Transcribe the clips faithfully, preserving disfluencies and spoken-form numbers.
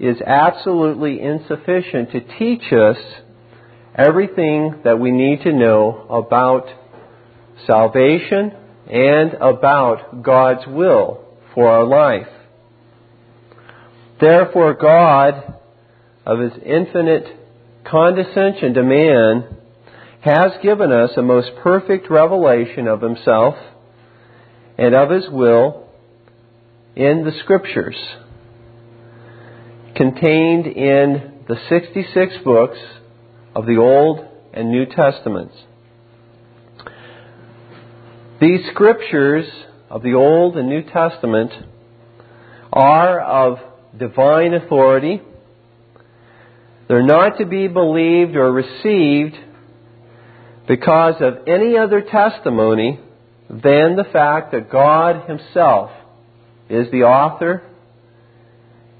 is absolutely insufficient to teach us everything that we need to know about salvation and about God's will for our life. Therefore, God, of His infinite condescension to man, has given us a most perfect revelation of Himself and of His will in the Scriptures, contained in the sixty-six books of the Old and New Testaments. These Scriptures of the Old and New Testament are of divine authority. They're not to be believed or received because of any other testimony than the fact that God Himself is the author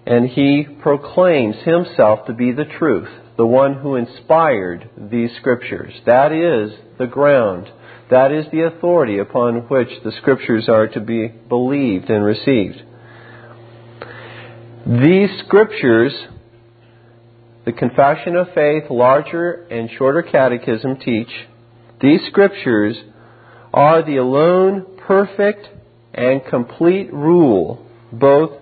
and He proclaims Himself to be the truth, the one who inspired these Scriptures. That is the ground. That is the authority upon which the Scriptures are to be believed and received. These Scriptures, the Confession of Faith, Larger and Shorter Catechism teach, these Scriptures are the alone perfect and complete rule, both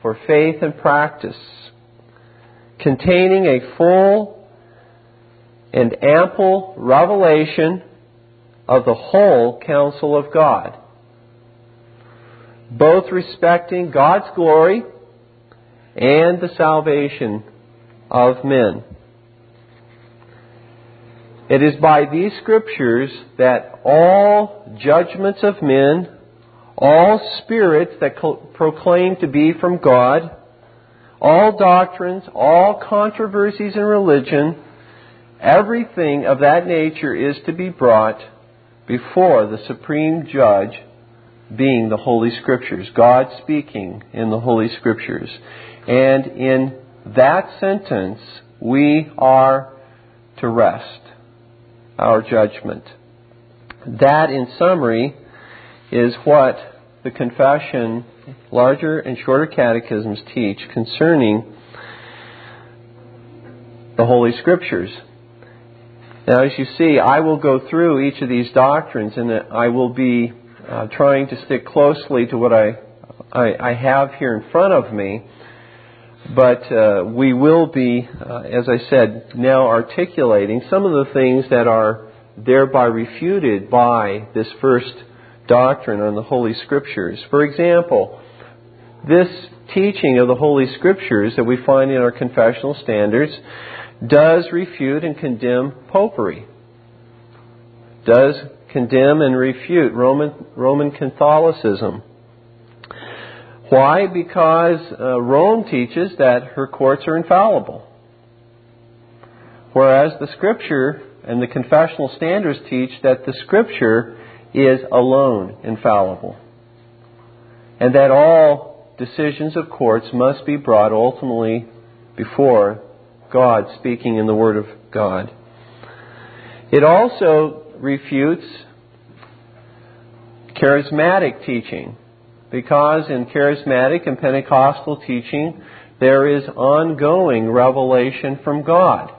for faith and practice, containing a full and ample revelation of the whole counsel of God, both respecting God's glory and the salvation of men. It is by these Scriptures that all judgments of men, all spirits that proclaim to be from God, all doctrines, all controversies in religion, everything of that nature is to be brought before the Supreme Judge, being the Holy Scriptures, God speaking in the Holy Scriptures. And in that sentence, we are to rest our judgment. That, in summary, is what the Confession, Larger and Shorter Catechisms teach concerning the Holy Scriptures. Now, as you see, I will go through each of these doctrines, and I will be uh, trying to stick closely to what I, I, I have here in front of me. But uh, we will be, uh, as I said, now articulating some of the things that are thereby refuted by this first doctrine on the Holy Scriptures. For example, this teaching of the Holy Scriptures that we find in our confessional standards does refute and condemn popery, does condemn and refute Roman, Roman Catholicism. Why? Because uh, Rome teaches that her courts are infallible, whereas the Scripture and the confessional standards teach that the Scripture is alone infallible, and that all decisions of courts must be brought ultimately before God, speaking in the Word of God. It also refutes charismatic teaching, because in charismatic and Pentecostal teaching, there is ongoing revelation from God.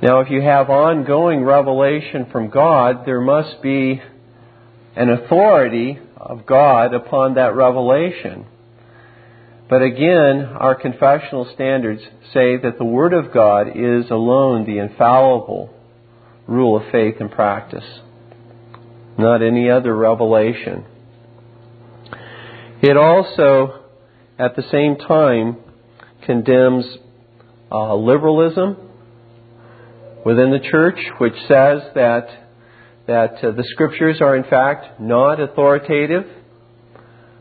Now, if you have ongoing revelation from God, there must be an authority of God upon that revelation. But again, our confessional standards say that the Word of God is alone the infallible rule of faith and practice, not any other revelation. It also, at the same time, condemns uh, liberalism within the church, which says that, that uh, the Scriptures are in fact not authoritative,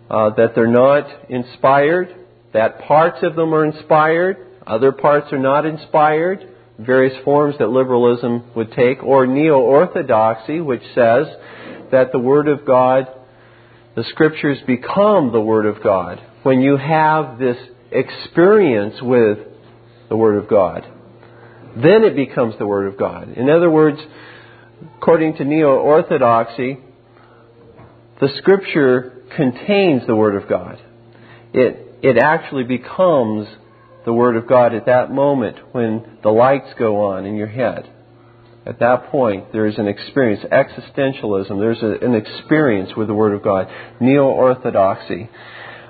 uh, that they're not inspired, that parts of them are inspired, other parts are not inspired, various forms that liberalism would take, or neo-orthodoxy, which says that the Word of God, the Scriptures become the Word of God when you have this experience with the Word of God. Then it becomes the Word of God. In other words, according to neo-orthodoxy, the Scripture contains the Word of God. It it actually becomes the Word of God at that moment when the lights go on in your head. At that point, there's an experience. Existentialism, there's a, an experience with the Word of God. Neo-orthodoxy.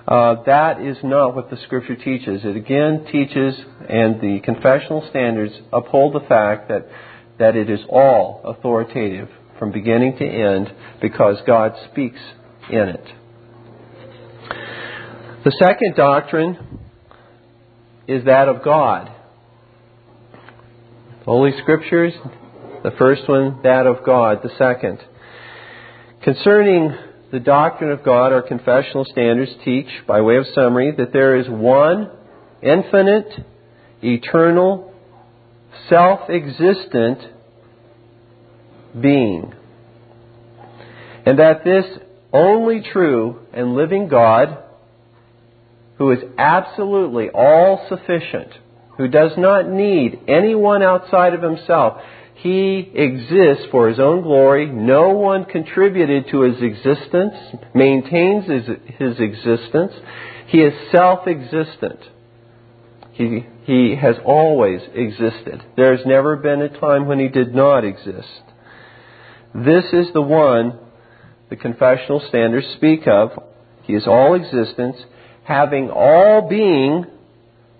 Uh, that is not what the Scripture teaches. It again teaches, and the confessional standards uphold the fact that, that it is all authoritative from beginning to end because God speaks in it. The second doctrine is that of God. Holy Scriptures, the first one, that of God, the second. Concerning the doctrine of God, our confessional standards teach, by way of summary, that there is one infinite, eternal, self-existent being. And that this only true and living God, who is absolutely all-sufficient, who does not need anyone outside of himself, He exists for His own glory. No one contributed to His existence, maintains His, his existence. He is self-existent. He, he has always existed. There has never been a time when He did not exist. This is the one the confessional standards speak of. He is all existence, having all being,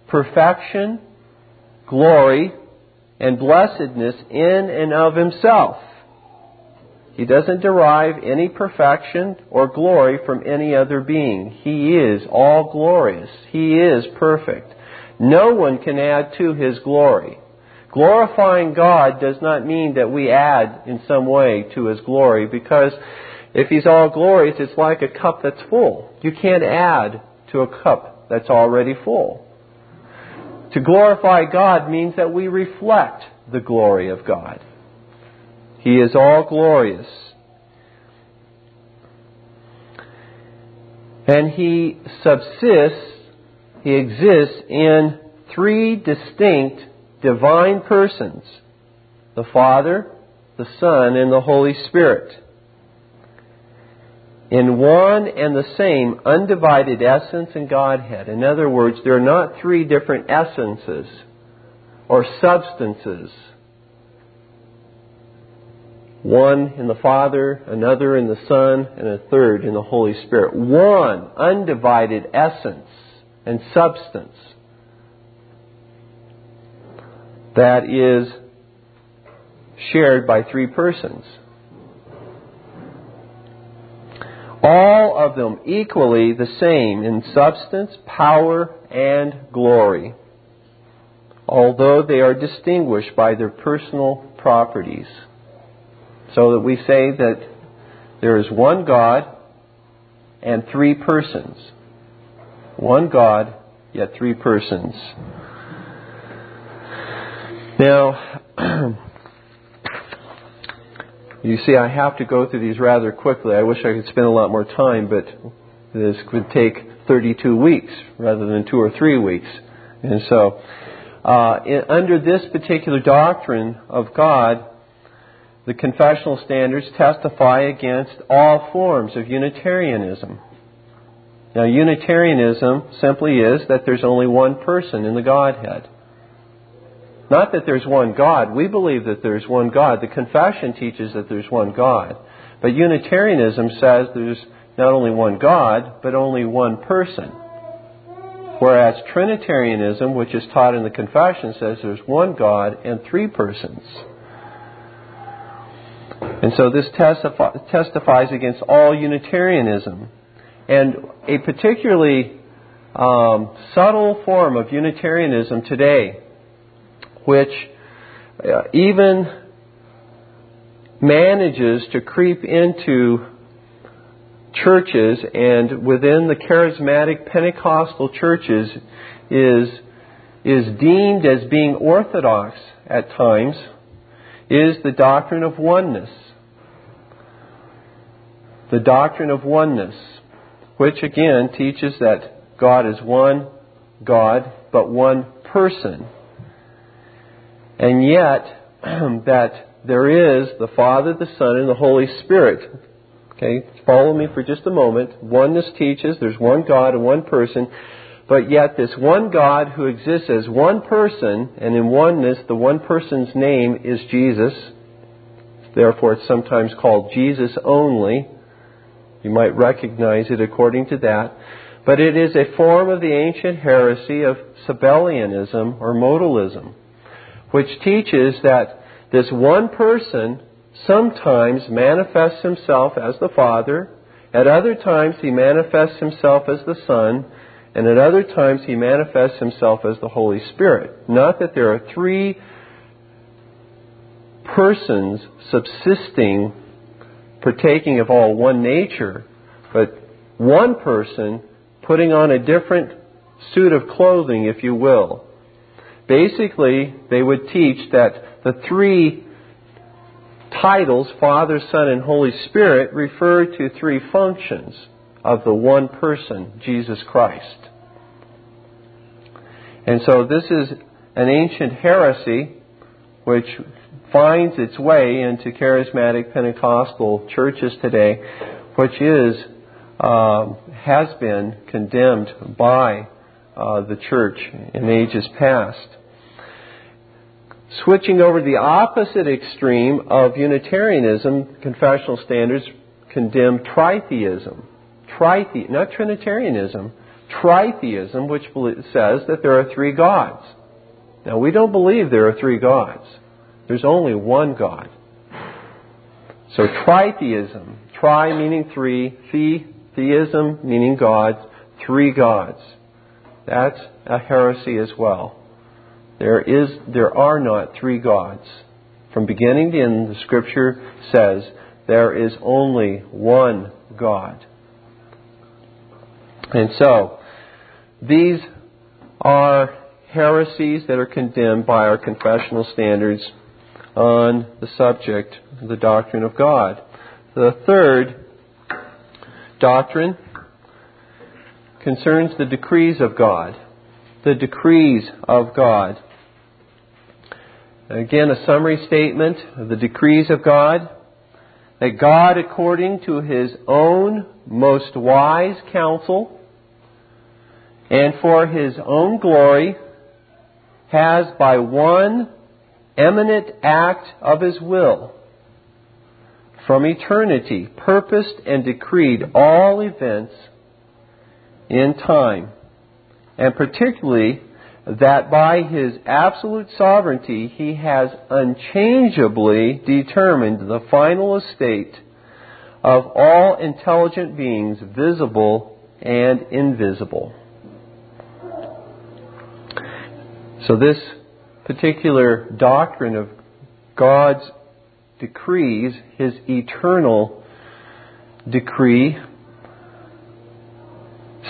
perfection, glory, and blessedness in and of Himself. He doesn't derive any perfection or glory from any other being. He is all glorious. He is perfect. No one can add to His glory. Glorifying God does not mean that we add in some way to His glory, because if He's all glorious, it's like a cup that's full. You can't add to a cup that's already full. To glorify God means that we reflect the glory of God. He is all glorious. And He subsists, He exists in three distinct divine persons, the Father, the Son, and the Holy Spirit, in one and the same undivided essence and Godhead. In other words, there are not three different essences or substances. One in the Father, another in the Son, and a third in the Holy Spirit. One undivided essence and substance. That is shared by three persons. All of them equally the same in substance, power, and glory, although they are distinguished by their personal properties. So that we say that there is one God and three persons. One God, yet three persons. Now, you see, I have to go through these rather quickly. I wish I could spend a lot more time, but this could take thirty-two weeks rather than two or three weeks. And so, uh, in, under this particular doctrine of God, the confessional standards testify against all forms of Unitarianism. Now, Unitarianism simply is that there's only one person in the Godhead. Not that there's one God. We believe that there's one God. The confession teaches that there's one God. But Unitarianism says there's not only one God, but only one person. Whereas Trinitarianism, which is taught in the confession, says there's one God and three persons. And so this testifi- testifies against all Unitarianism. And a particularly um, subtle form of Unitarianism today, which even manages to creep into churches and within the charismatic Pentecostal churches, is, is deemed as being orthodox at times, is the doctrine of oneness. The doctrine of oneness, which again teaches that God is one God, but one person. And yet, that there is the Father, the Son, and the Holy Spirit. Okay, follow me for just a moment. Oneness teaches there's one God and one person. But yet this one God who exists as one person, and in oneness, the one person's name is Jesus. Therefore, it's sometimes called Jesus only. You might recognize it according to that. But it is a form of the ancient heresy of Sabellianism or modalism, which teaches that this one person sometimes manifests himself as the Father, at other times he manifests himself as the Son, and at other times he manifests himself as the Holy Spirit. Not that there are three persons subsisting, partaking of all one nature, but one person putting on a different suit of clothing, if you will. Basically, they would teach that the three titles, Father, Son, and Holy Spirit, refer to three functions of the one person, Jesus Christ. And so this is an ancient heresy which finds its way into charismatic Pentecostal churches today, which is uh, has been condemned by uh, the church in ages past. Switching over to the opposite extreme of Unitarianism, confessional standards condemn tritheism. Trithe, not Trinitarianism, tritheism, which says that there are three gods. Now, we don't believe there are three gods. There's only one God. So tritheism, tri meaning three, the, theism meaning God, three gods. That's a heresy as well. There is, there are not three gods. From beginning to end, the Scripture says there is only one God. And so, these are heresies that are condemned by our confessional standards on the subject of the doctrine of God. The third doctrine concerns the decrees of God. The decrees of God. Again, a summary statement of the decrees of God. That God, according to His own most wise counsel, and for His own glory, has by one eminent act of His will, from eternity, purposed and decreed all events in time, and particularly that by His absolute sovereignty He has unchangeably determined the final estate of all intelligent beings, visible and invisible. So this particular doctrine of God's decrees, His eternal decree,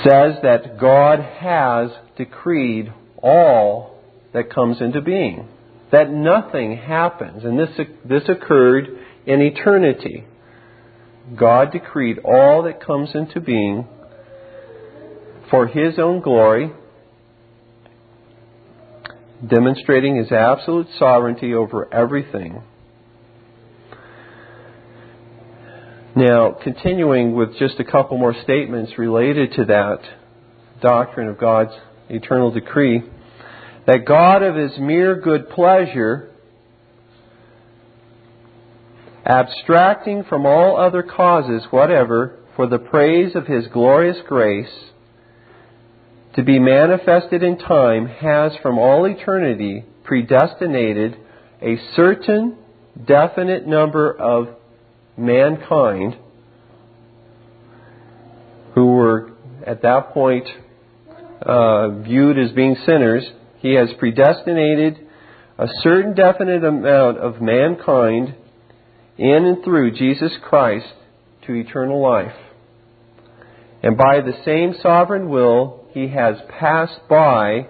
says that God has decreed all that comes into being. That nothing happens. And this, this occurred in eternity. God decreed all that comes into being for His own glory, demonstrating His absolute sovereignty over everything. Now, continuing with just a couple more statements related to that doctrine of God's eternal decree, that God of His mere good pleasure, abstracting from all other causes whatever, for the praise of His glorious grace, to be manifested in time, has from all eternity predestinated a certain definite number of mankind who were at that point uh, viewed as being sinners. He has predestinated a certain definite amount of mankind in and through Jesus Christ to eternal life. And by the same sovereign will, He has passed by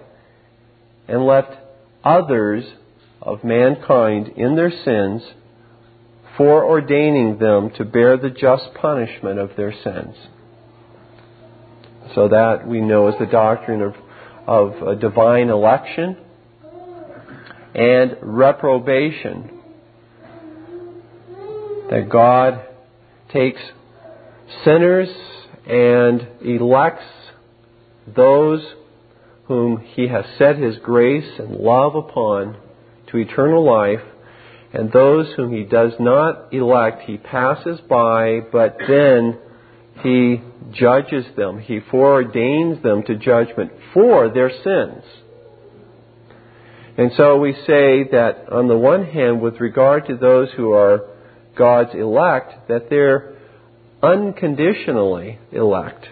and left others of mankind in their sins, foreordaining them to bear the just punishment of their sins. So that we know is the doctrine of, of a divine election and reprobation. That God takes sinners and elects those whom he has set his grace and love upon to eternal life, and those whom he does not elect he passes by, but then he judges them. He foreordains them to judgment for their sins. And so we say that on the one hand, with regard to those who are God's elect, that they're unconditionally elect.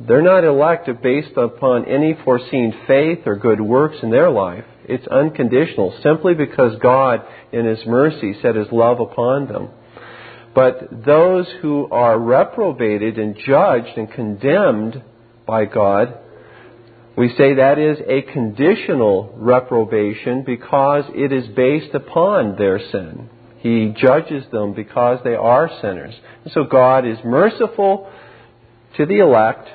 They're not elect based upon any foreseen faith or good works in their life. It's unconditional, simply because God, in His mercy, set His love upon them. But those who are reprobated and judged and condemned by God, we say that is a conditional reprobation because it is based upon their sin. He judges them because they are sinners. And so God is merciful to the elect,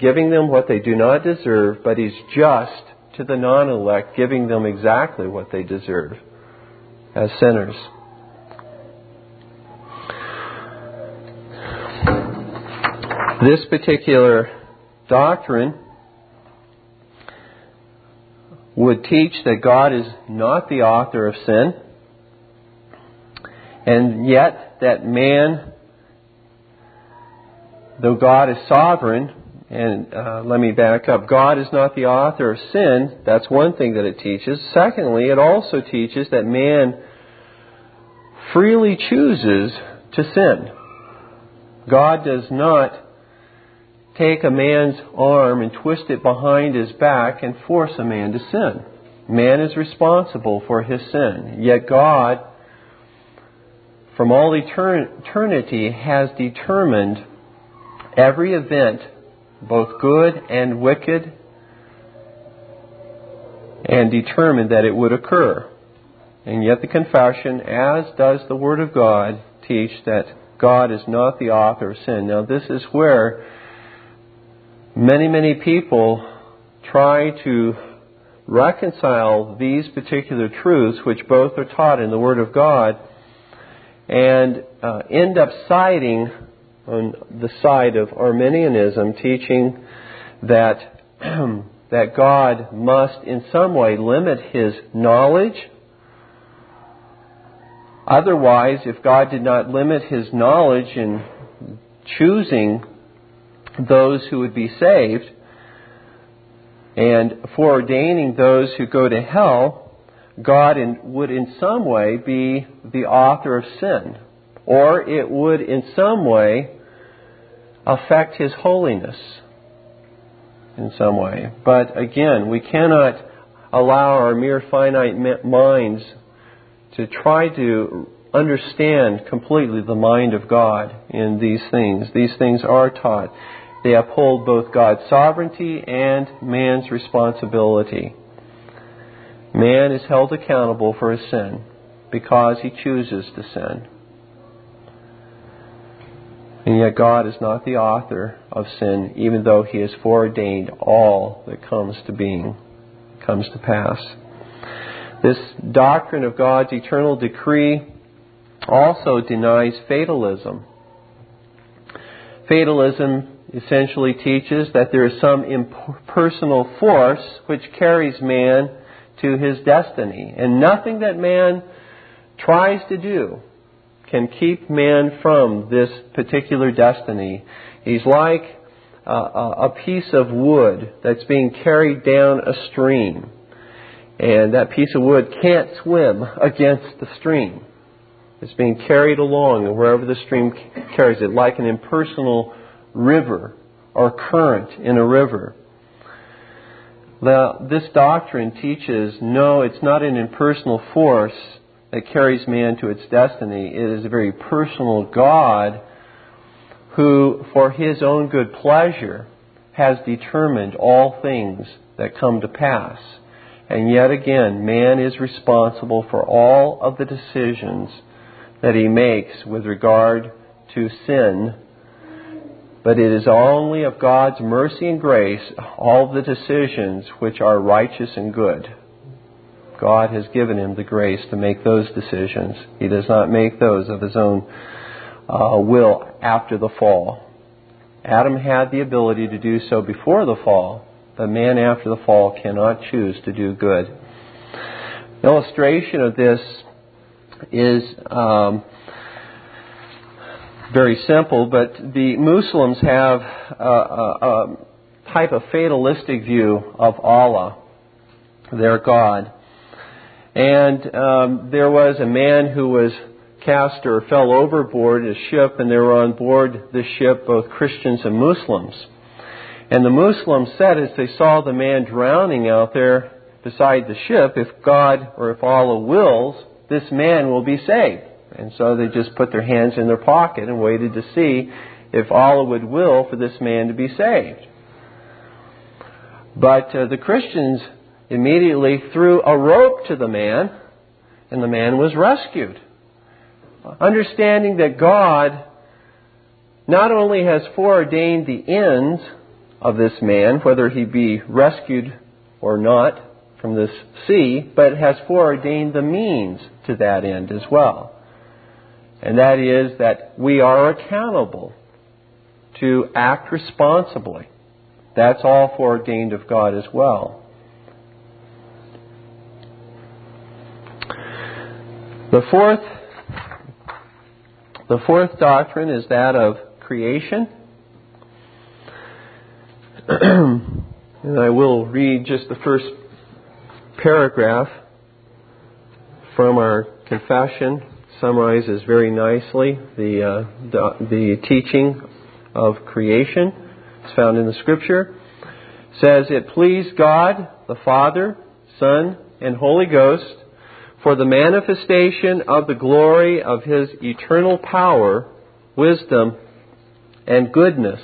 giving them what they do not deserve, but He's just to the non-elect, giving them exactly what they deserve as sinners. This particular doctrine would teach that God is not the author of sin, and yet that man, though God is sovereign, and uh, let me back up, God is not the author of sin. That's one thing that it teaches. Secondly, it also teaches that man freely chooses to sin. God does not take a man's arm and twist it behind his back and force a man to sin. Man is responsible for his sin. Yet God, from all eternity, has determined every event, both good and wicked, and determined that it would occur. And yet the confession, as does the Word of God, teach that God is not the author of sin. Now, this is where many, many people try to reconcile these particular truths, which both are taught in the Word of God, and uh, end up citing on the side of Arminianism, teaching that that God must in some way limit His knowledge. Otherwise, if God did not limit His knowledge in choosing those who would be saved and foreordaining those who go to hell, God in, would in some way be the author of sin, or it would in some way affect His holiness in some way. But again, we cannot allow our mere finite minds to try to understand completely the mind of God in these things. These things are taught. They uphold both God's sovereignty and man's responsibility. Man is held accountable for his sin because he chooses to sin. And yet God is not the author of sin, even though He has foreordained all that comes to being, comes to pass. This doctrine of God's eternal decree also denies fatalism. Fatalism essentially teaches that there is some impersonal force which carries man to his destiny, and nothing that man tries to do can keep man from this particular destiny. He's like a, a piece of wood that's being carried down a stream. And that piece of wood can't swim against the stream. It's being carried along, and wherever the stream carries it, like an impersonal river or current in a river. Now, this doctrine teaches, no, it's not an impersonal force that carries man to its destiny. It is a very personal God who, for His own good pleasure, has determined all things that come to pass. And yet again, man is responsible for all of the decisions that he makes with regard to sin. But it is only of God's mercy and grace, all the decisions which are righteous and good. God has given him the grace to make those decisions. He does not make those of his own uh, will after the fall. Adam had the ability to do so before the fall, a man after the fall cannot choose to do good. An illustration of this is um, very simple, but the Muslims have a, a, a type of fatalistic view of Allah, their God. And um, there was a man who was cast or fell overboard in a ship, and they were on board the ship, both Christians and Muslims. And the Muslims said, as they saw the man drowning out there beside the ship, if God or if Allah wills, this man will be saved. And so they just put their hands in their pocket and waited to see if Allah would will for this man to be saved. But uh, the Christians immediately threw a rope to the man, and the man was rescued. Understanding that God not only has foreordained the ends of this man, whether he be rescued or not from this sea, but has foreordained the means to that end as well. And that is that we are accountable to act responsibly. That's all foreordained of God as well. The fourth The fourth doctrine is that of creation. And I will read just the first paragraph from our confession. Summarizes very nicely the, uh, the, the teaching of creation. It's found in the Scripture. It says, "It pleased God, the Father, Son, and Holy Ghost, for the manifestation of the glory of His eternal power, wisdom, and goodness,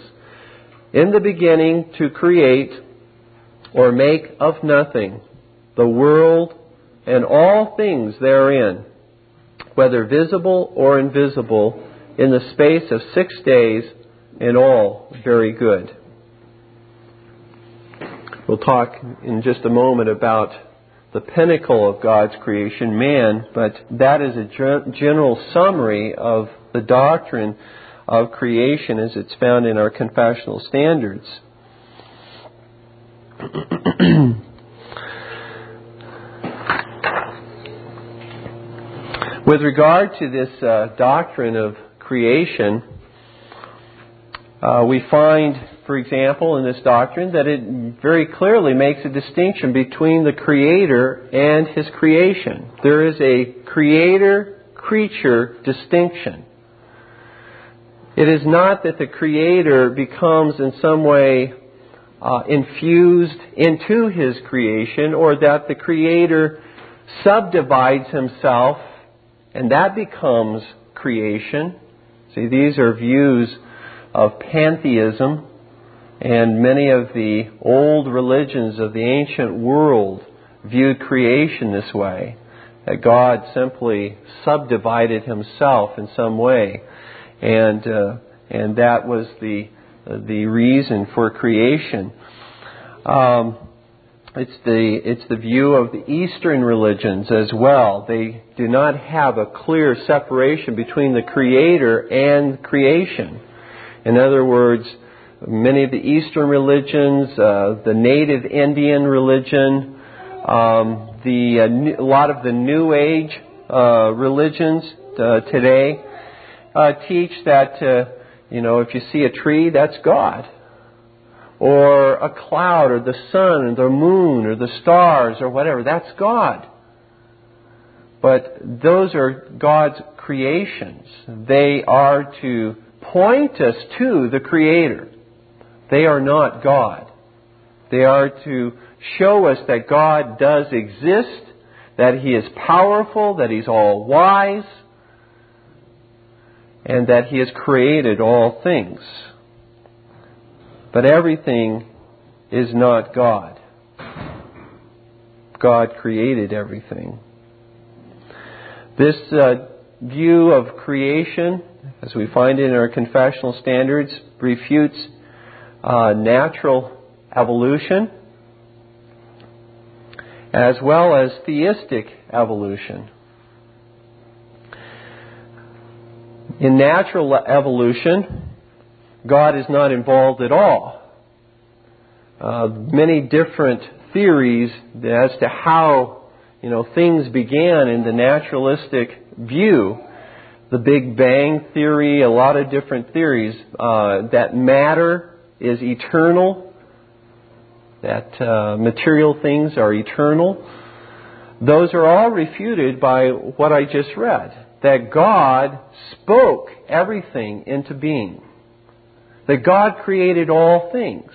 in the beginning to create or make of nothing the world and all things therein, whether visible or invisible, in the space of six days, and all very good." We'll talk in just a moment about the pinnacle of God's creation, man, but that is a general summary of the doctrine of creation as it's found in our confessional standards. With regard to this uh, doctrine of creation, uh, we find, for example, in this doctrine, that it very clearly makes a distinction between the Creator and His creation. There is a Creator-creature distinction. It is not that the Creator becomes in some way uh, infused into His creation, or that the Creator subdivides Himself and that becomes creation. See, these are views of pantheism, and many of the old religions of the ancient world viewed creation this way, that God simply subdivided Himself in some way, and uh, and that was the uh, the reason for creation. Um, it's the it's the view of the Eastern religions as well. They do not have a clear separation between the Creator and creation. In other words, many of the Eastern religions, uh, the native Indian religion, um, the uh, new, a lot of the New Age uh, religions uh, today uh, teach that uh, you know if you see a tree, that's God, or a cloud, or the sun, or the moon, or the stars, or whatever, that's God. But those are God's creations. They are to point us to the Creator. They are not God. They are to show us that God does exist, that He is powerful, that He's all-wise, and that He has created all things. But everything is not God. God created everything. This uh, view of creation, as we find in our confessional standards, refutes Uh, natural evolution, as well as theistic evolution. In natural evolution, God is not involved at all. uh, many different theories as to how, you know, things began in the naturalistic view. The Big Bang theory, a lot of different theories, uh, that matter is eternal, that uh, material things are eternal. Those are all refuted by what I just read, that God spoke everything into being, that God created all things.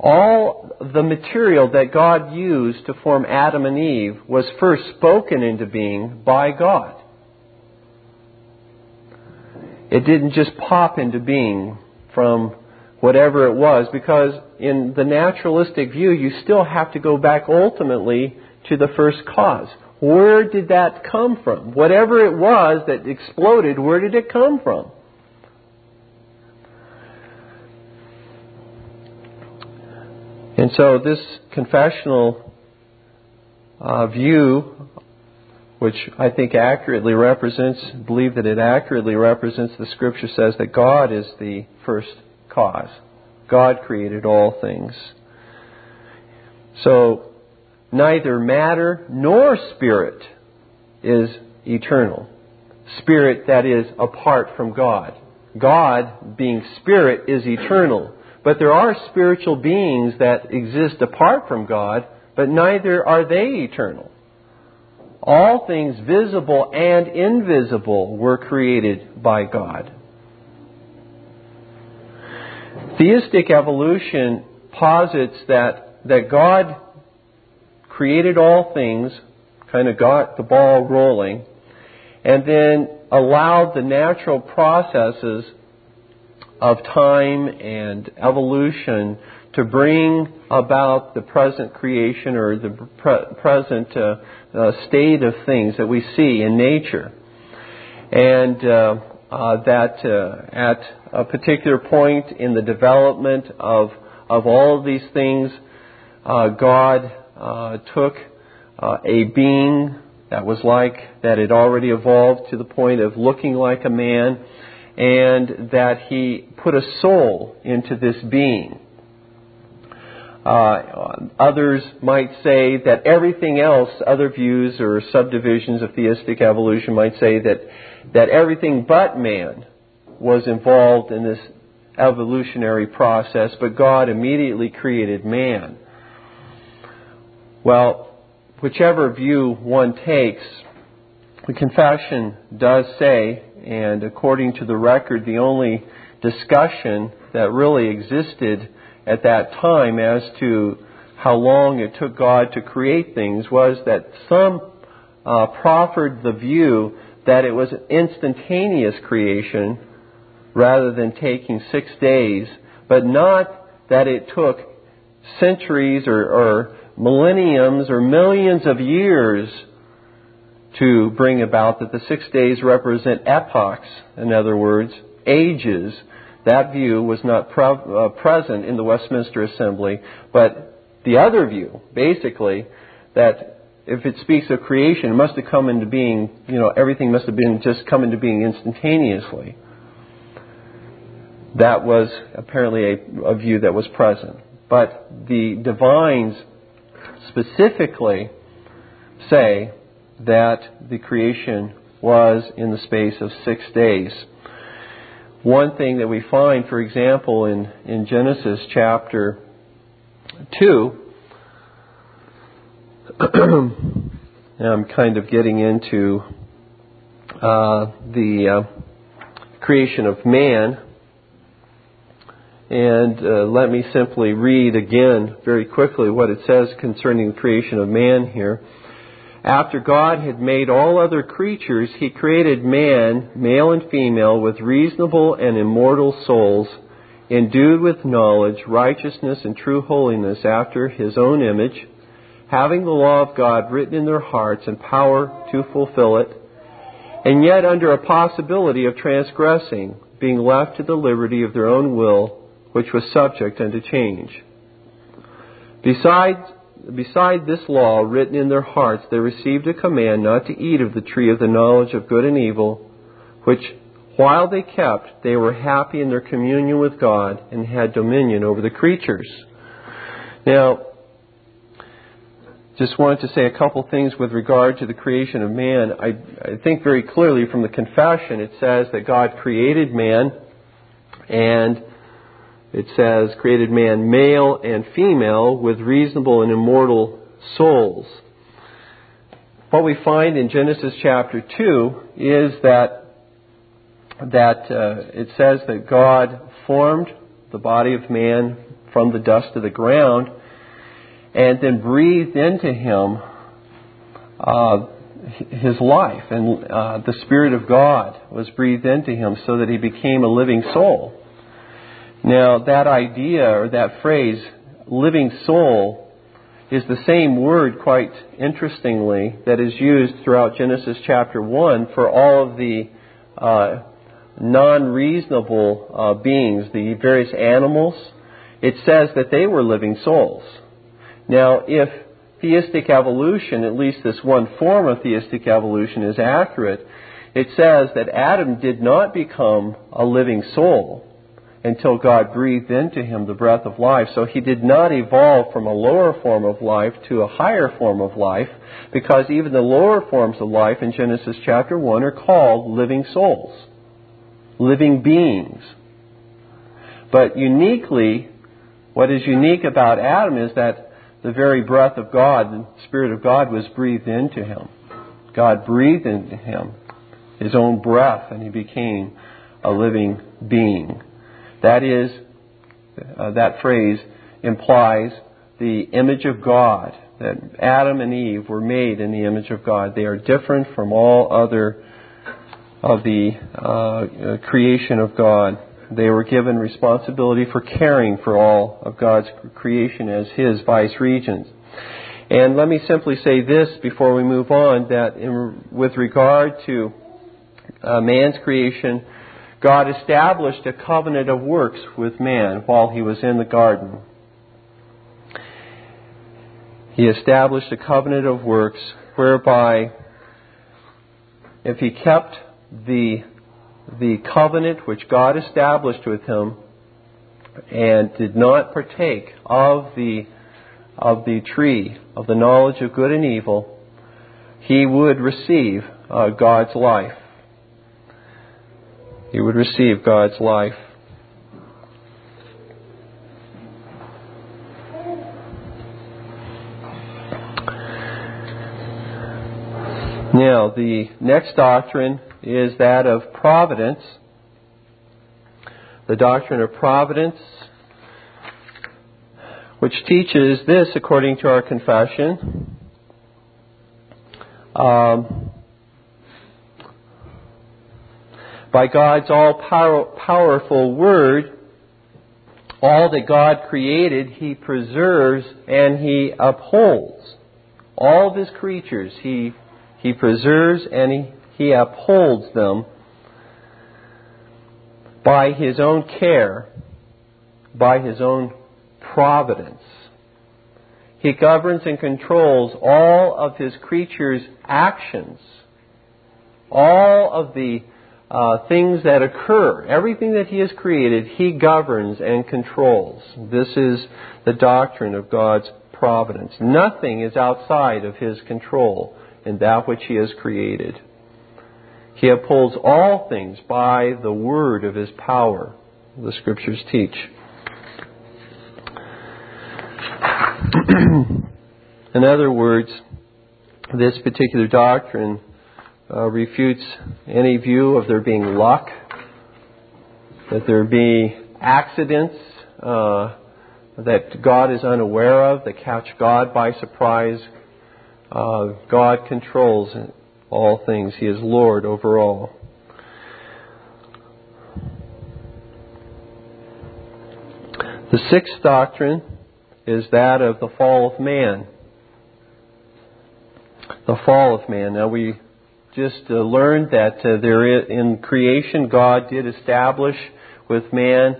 All the material that God used to form Adam and Eve was first spoken into being by God. It didn't just pop into being from whatever it was, because in the naturalistic view, you still have to go back ultimately to the first cause. Where did that come from? Whatever it was that exploded, where did it come from? And so this confessional uh, view, which I think accurately represents, believe that it accurately represents the Scripture, says that God is the first cause. God created all things. So neither matter nor spirit is eternal. Spirit, that is, apart from God. God, being spirit, is eternal. But there are spiritual beings that exist apart from God, but neither are they eternal. All things visible and invisible were created by God. Theistic evolution posits that, that God created all things, kind of got the ball rolling, and then allowed the natural processes of time and evolution to bring about the present creation or the pre- present uh, uh, state of things that we see in nature. And uh, uh, that uh, at a particular point in the development of, of all of these things, uh, God uh, took uh, a being that was like, that had already evolved to the point of looking like a man, and that he put a soul into this being. Uh, others might say that everything else, other views or subdivisions of theistic evolution might say that, that everything but man was involved in this evolutionary process, but God immediately created man. Well, whichever view one takes, the confession does say, and according to the record, the only discussion that really existed at that time as to how long it took God to create things was that some uh, proffered the view that it was an instantaneous creation rather than taking six days, but not that it took centuries or, or millenniums or millions of years to bring about, that the six days represent epochs, in other words, ages. That view was not pre- uh, present in the Westminster Assembly. But the other view, basically, that if it speaks of creation, it must have come into being, you know, everything must have been just come into being instantaneously. That was apparently a, a view that was present. But the divines specifically say that the creation was in the space of six days. One thing that we find, for example, in, in Genesis chapter two, I'm kind of getting into uh, the uh, creation of man. And uh, let me simply read again very quickly what it says concerning the creation of man here. After God had made all other creatures, he created man, male and female, with reasonable and immortal souls, endued with knowledge, righteousness, and true holiness after his own image, having the law of God written in their hearts and power to fulfill it, and yet under a possibility of transgressing, being left to the liberty of their own will, which was subject unto change. Besides, Beside this law written in their hearts, they received a command not to eat of the tree of the knowledge of good and evil, which while they kept, they were happy in their communion with God and had dominion over the creatures. Now, just wanted to say a couple things with regard to the creation of man. I, I think very clearly from the confession, it says that God created man, and it says created man male and female with reasonable and immortal souls. What we find in Genesis chapter two is that that uh, it says that God formed the body of man from the dust of the ground and then breathed into him uh, his life. And uh, the Spirit of God was breathed into him so that he became a living soul. Now, that idea or that phrase, living soul, is the same word, quite interestingly, that is used throughout Genesis chapter one for all of the uh, non-reasonable uh, beings, the various animals. It says that they were living souls. Now, if theistic evolution, at least this one form of theistic evolution, is accurate, it says that Adam did not become a living soul until God breathed into him the breath of life. So he did not evolve from a lower form of life to a higher form of life, because even the lower forms of life in Genesis chapter one are called living souls, living beings. But uniquely, what is unique about Adam is that the very breath of God, the Spirit of God, was breathed into him. God breathed into him his own breath, and he became a living being. That is, uh, that phrase implies the image of God, that Adam and Eve were made in the image of God. They are different from all other of the uh, creation of God. They were given responsibility for caring for all of God's creation as His vice-regents. And let me simply say this before we move on, that in, with regard to uh, man's creation, God established a covenant of works with man while he was in the garden. He established a covenant of works whereby if he kept the, the covenant which God established with him and did not partake of the, of the tree of the knowledge of good and evil, he would receive uh, God's life. He would receive God's life. Now, the next doctrine is that of providence. The doctrine of providence, which teaches this according to our confession. Um... By God's all-powerful word, all that God created, He preserves and He upholds. All of His creatures, He, he preserves and he, he upholds them by His own care, by His own providence. He governs and controls all of His creatures' actions, all of the Uh, things that occur. Everything that He has created, He governs and controls. This is the doctrine of God's providence. Nothing is outside of His control in that which He has created. He upholds all things by the word of His power, the Scriptures teach. In other words, this particular doctrine Uh, refutes any view of there being luck, that there be accidents uh, that God is unaware of, that catch God by surprise. Uh, God controls all things. He is Lord over all. The sixth doctrine is that of the fall of man. The fall of man. Now we just uh, learned that uh, there is, in creation, God did establish with man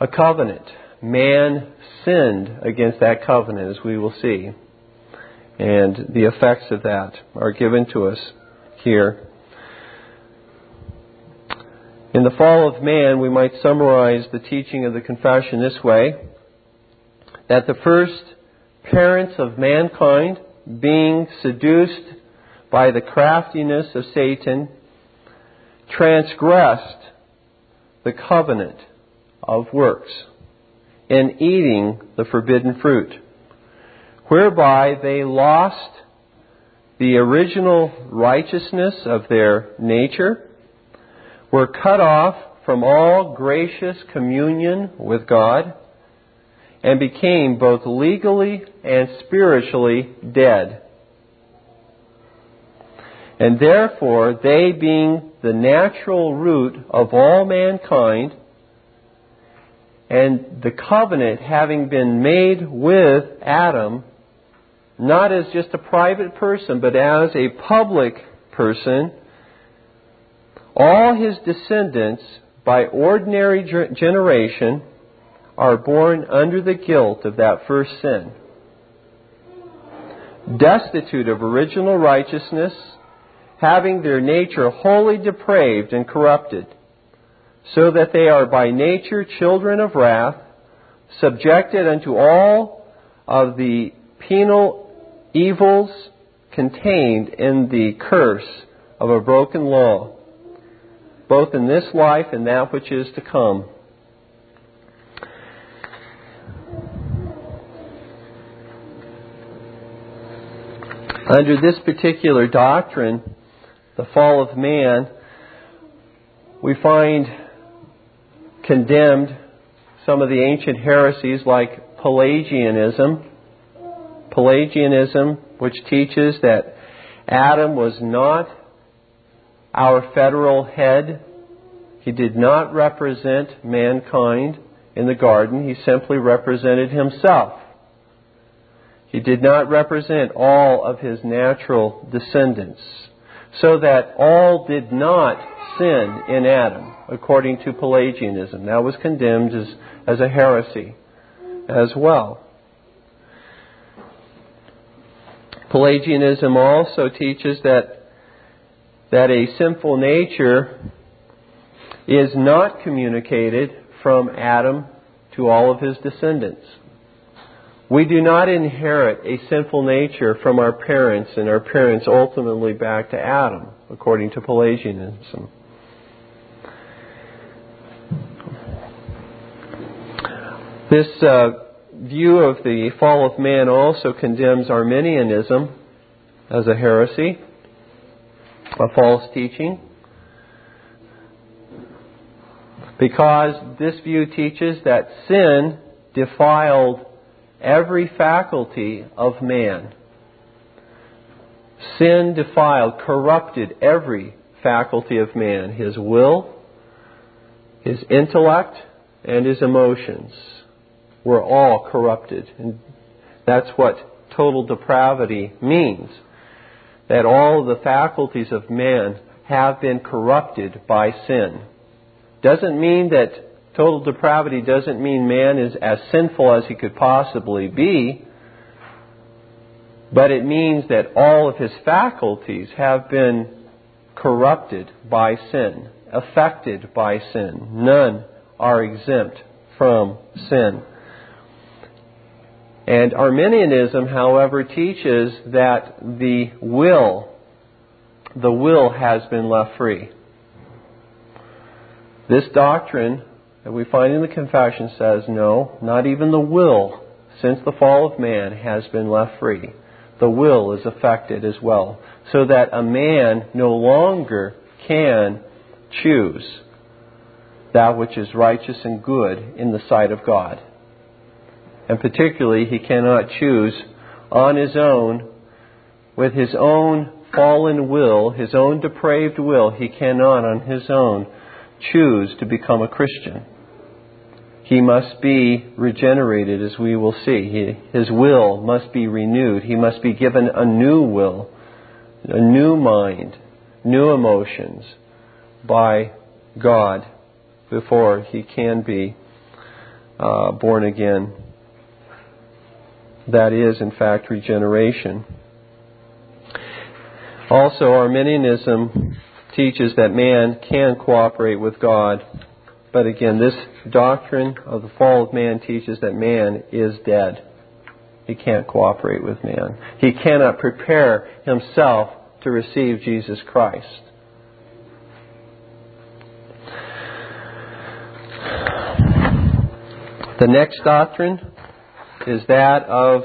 a covenant. Man sinned against that covenant, as we will see. And the effects of that are given to us here. In The Fall of Man, we might summarize the teaching of the Confession this way, that the first parents of mankind, being seduced by the craftiness of Satan, transgressed the covenant of works in eating the forbidden fruit, whereby they lost the original righteousness of their nature, were cut off from all gracious communion with God, and became both legally and spiritually dead. And therefore, they being the natural root of all mankind, and the covenant having been made with Adam, not as just a private person, but as a public person, all his descendants, by ordinary generation, are born under the guilt of that first sin, destitute of original righteousness, having their nature wholly depraved and corrupted, so that they are by nature children of wrath, subjected unto all of the penal evils contained in the curse of a broken law, both in this life and that which is to come. Under this particular doctrine, the fall of man, we find condemned some of the ancient heresies like Pelagianism. Pelagianism, which teaches that Adam was not our federal head. He did not represent mankind in the garden. He simply represented himself. He did not represent all of his natural descendants, so that all did not sin in Adam, according to Pelagianism. That was condemned as, as a heresy as well. Pelagianism also teaches that that a sinful nature is not communicated from Adam to all of his descendants. We do not inherit a sinful nature from our parents, and our parents ultimately back to Adam, according to Pelagianism. This uh, view of the fall of man also condemns Arminianism as a heresy, a false teaching, because this view teaches that sin defiled every faculty of man. Sin defiled, corrupted every faculty of man, his will, his intellect, and his emotions were all corrupted. And that's what total depravity means, that all of the faculties of man have been corrupted by sin. Doesn't mean that total depravity doesn't mean man is as sinful as he could possibly be, but it means that all of his faculties have been corrupted by sin, affected by sin. None are exempt from sin. And Arminianism, however, teaches that the will, the will has been left free. This doctrine that we find in the Confession says, no, not even the will, since the fall of man, has been left free. The will is affected as well, so that a man no longer can choose that which is righteous and good in the sight of God. And particularly, he cannot choose on his own, with his own fallen will, his own depraved will, he cannot on his own choose to become a Christian. He must be regenerated, as we will see. He, his will must be renewed. He must be given a new will, a new mind, new emotions by God before he can be uh, born again. That is, in fact, regeneration. Also, Arminianism teaches that man can cooperate with God. But again, this doctrine of the fall of man teaches that man is dead. He can't cooperate with man. He cannot prepare himself to receive Jesus Christ. The next doctrine is that of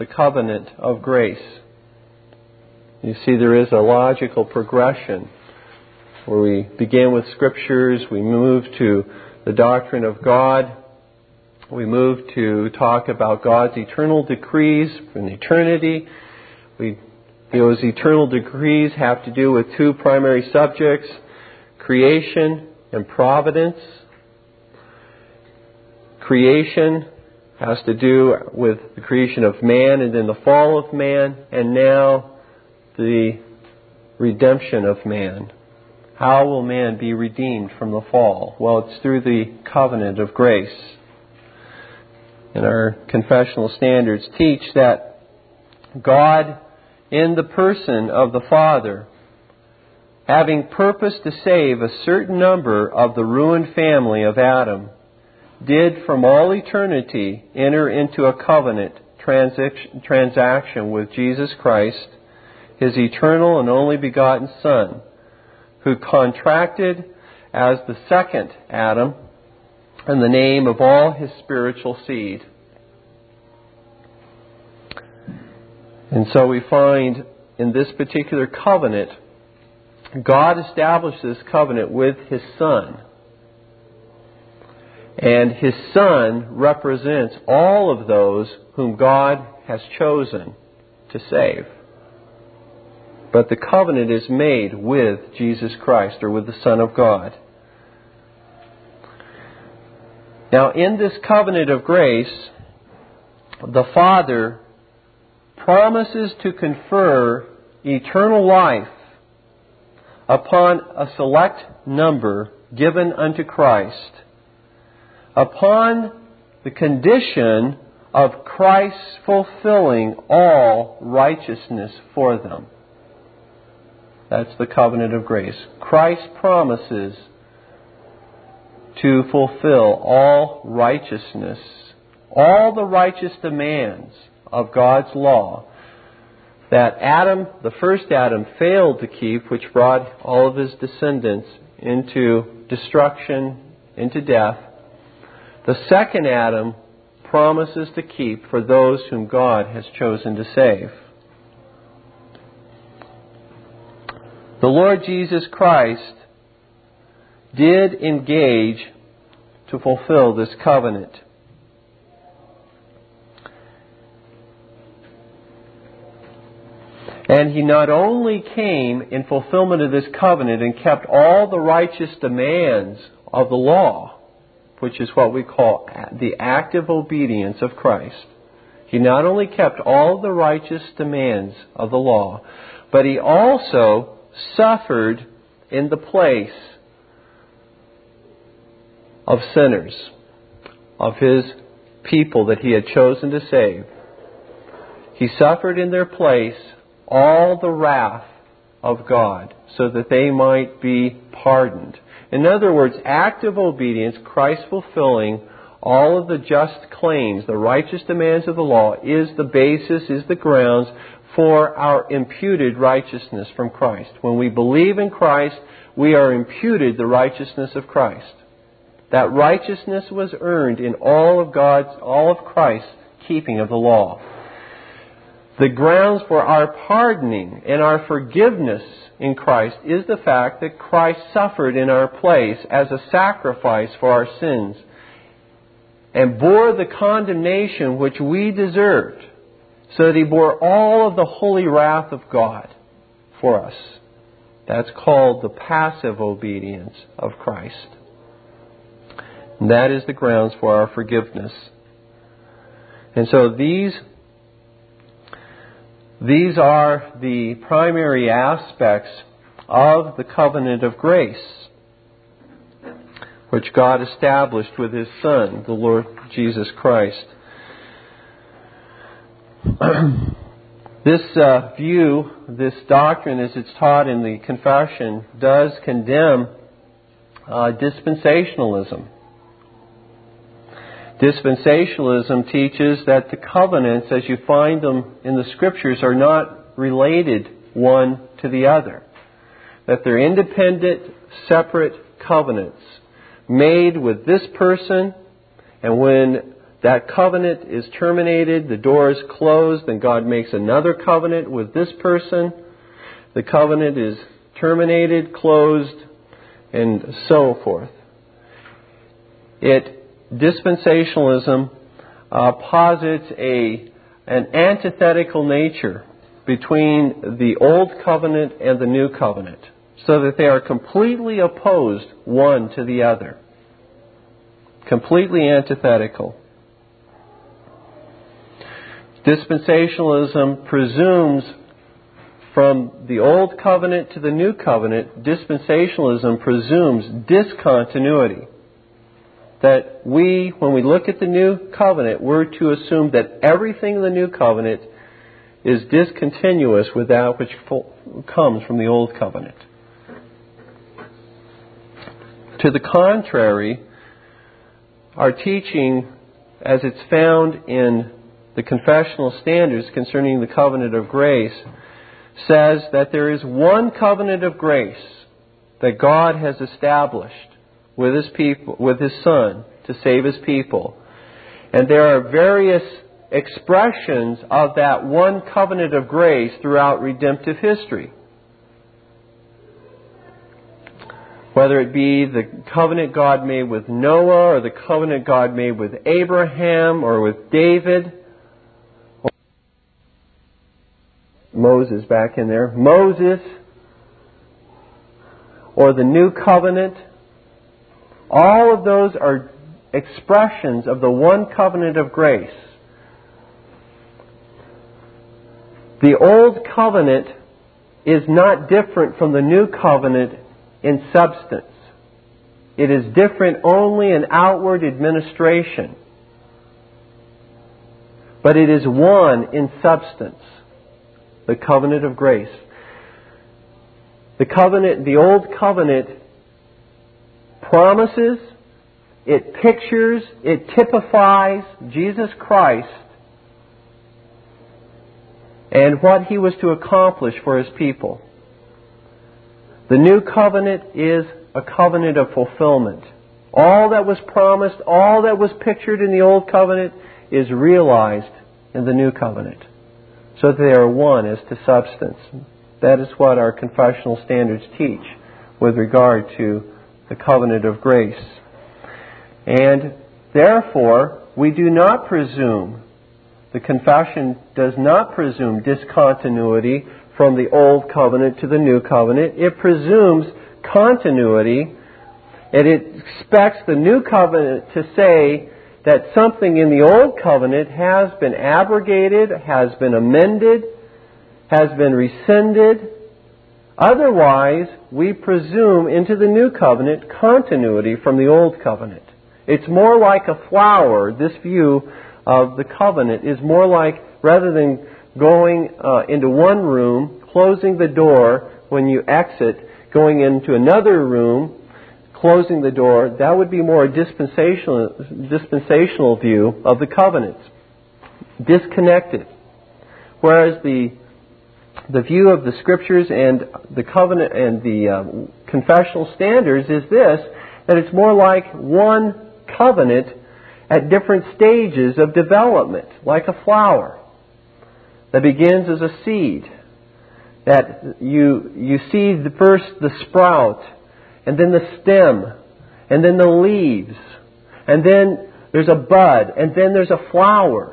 the covenant of grace. You see, there is a logical progression where we begin with Scriptures, we move to the doctrine of God, we move to talk about God's eternal decrees from eternity. We, those eternal decrees have to do with two primary subjects, creation and providence. Creation has to do with the creation of man and then the fall of man, and now the redemption of man. How will man be redeemed from the fall? Well, it's through the covenant of grace. And our confessional standards teach that God, in the person of the Father, having purposed to save a certain number of the ruined family of Adam, did from all eternity enter into a covenant transaction, transaction with Jesus Christ, His eternal and only begotten Son, who contracted as the second Adam in the name of all his spiritual seed. And so we find in this particular covenant, God established this covenant with His Son. And His Son represents all of those whom God has chosen to save. But the covenant is made with Jesus Christ, or with the Son of God. Now, in this covenant of grace, the Father promises to confer eternal life upon a select number given unto Christ, upon the condition of Christ's fulfilling all righteousness for them. That's the covenant of grace. Christ promises to fulfill all righteousness, all the righteous demands of God's law that Adam, the first Adam, failed to keep, which brought all of his descendants into destruction, into death. The second Adam promises to keep for those whom God has chosen to save. The Lord Jesus Christ did engage to fulfill this covenant. And He not only came in fulfillment of this covenant and kept all the righteous demands of the law, which is what we call the active obedience of Christ. He not only kept all the righteous demands of the law, but He also suffered in the place of sinners, of His people that He had chosen to save. He suffered in their place all the wrath of God so that they might be pardoned. In other words, active obedience, Christ fulfilling all of the just claims, the righteous demands of the law, is the basis, is the grounds for our imputed righteousness from Christ. When we believe in Christ, we are imputed the righteousness of Christ. That righteousness was earned in all of God's, all of Christ's keeping of the law. The grounds for our pardoning and our forgiveness in Christ is the fact that Christ suffered in our place as a sacrifice for our sins and bore the condemnation which we deserved, so that He bore all of the holy wrath of God for us. That's called the passive obedience of Christ. And that is the grounds for our forgiveness. And so these, these are the primary aspects of the covenant of grace, which God established with His Son, the Lord Jesus Christ. This uh, view, this doctrine as it's taught in the confession, does condemn uh, dispensationalism. Dispensationalism teaches that the covenants, as you find them in the Scriptures, are not related one to the other. That they're independent, separate covenants made with this person, and when that covenant is terminated, the door is closed, and God makes another covenant with this person. The covenant is terminated, closed, and so forth. It dispensationalism uh, posits a an antithetical nature between the old covenant and the new covenant, so that they are completely opposed one to the other. Completely antithetical. Dispensationalism presumes from the old covenant to the new covenant, dispensationalism presumes discontinuity. That we, when we look at the new covenant, we're to assume that everything in the new covenant is discontinuous with that which comes from the old covenant. To the contrary, our teaching, as it's found in the confessional standards concerning the covenant of grace, says that there is one covenant of grace that God has established with His people, with His Son, to save His people. And there are various expressions of that one covenant of grace throughout redemptive history. Whether it be the covenant God made with Noah, or the covenant God made with Abraham, or with David, or Moses back in there, Moses, or the new covenant, all of those are expressions of the one covenant of grace. The old covenant is not different from the new covenant in substance. It is different only in outward administration. But it is one in substance, the covenant of grace. The covenant, the old covenant promises, it pictures, it typifies Jesus Christ and what He was to accomplish for His people. The new covenant is a covenant of fulfillment. All that was promised, all that was pictured in the old covenant is realized in the new covenant. So they are one as to substance. That is what our confessional standards teach with regard to the covenant of grace. And therefore, we do not presume, the confession does not presume discontinuity from the old covenant to the new covenant. It presumes continuity, and it expects the new covenant to say that something in the old covenant has been abrogated, has been amended, has been rescinded. Otherwise, we presume into the new covenant continuity from the old covenant. It's more like a flower. This view of the covenant is more like, rather than going uh, into one room, closing the door when you exit, going into another room, closing the door, that would be more a dispensational, dispensational view of the covenants. Disconnected. Whereas the The view of the Scriptures and the covenant and the um, confessional standards is this, that it's more like one covenant at different stages of development, like a flower that begins as a seed. That you you see the first the sprout, and then the stem, and then the leaves, and then there's a bud, and then there's a flower.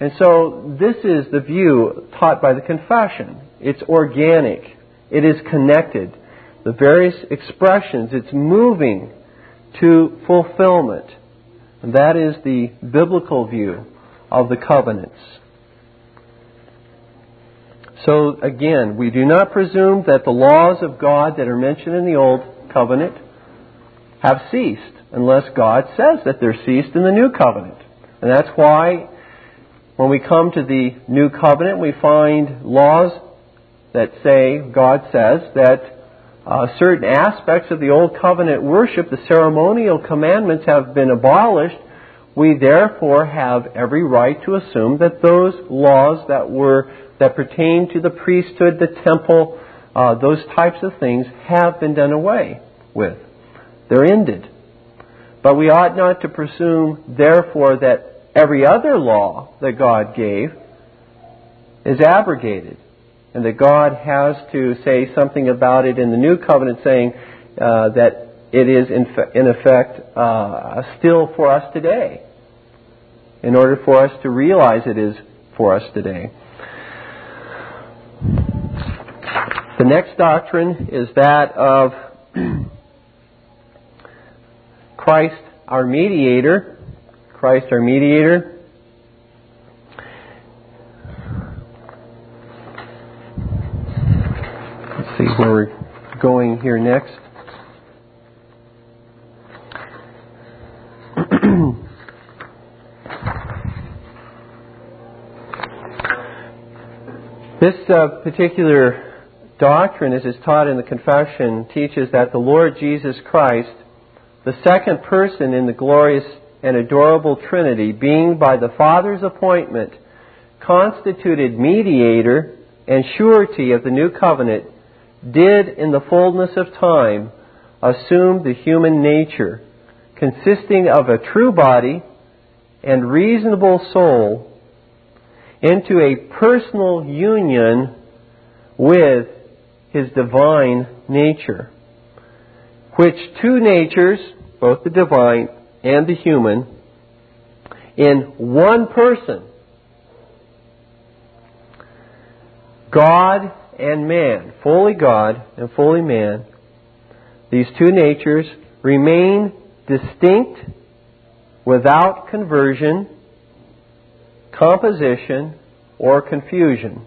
And so this is the view taught by the confession. It's organic. It is connected. The various expressions, it's moving to fulfillment. And that is the biblical view of the covenants. So again, we do not presume that the laws of God that are mentioned in the old covenant have ceased, unless God says that they're ceased in the new covenant. And that's why, When we come to the New Covenant, we find laws that say, God says, that uh, certain aspects of the Old Covenant worship, the ceremonial commandments, have been abolished. We therefore have every right to assume that those laws that were that pertain to the priesthood, the temple, uh, those types of things have been done away with. They're ended. But we ought not to presume, therefore, that every other law that God gave is abrogated, and that God has to say something about it in the New Covenant, saying uh, that it is in, fe- in effect uh, still for us today, in order for us to realize it is for us today. The next doctrine is that of Christ our mediator. Christ our mediator. Let's see where we're going here next. This uh, particular doctrine, as is taught in the confession, teaches that the Lord Jesus Christ, the second person in the glorious and adorable Trinity, being by the Father's appointment constituted mediator and surety of the new covenant, did in the fullness of time assume the human nature, consisting of a true body and reasonable soul, into a personal union with His divine nature, which two natures, both the divine and the human, in one person, God and man, fully God and fully man, these two natures remain distinct without conversion, composition, or confusion,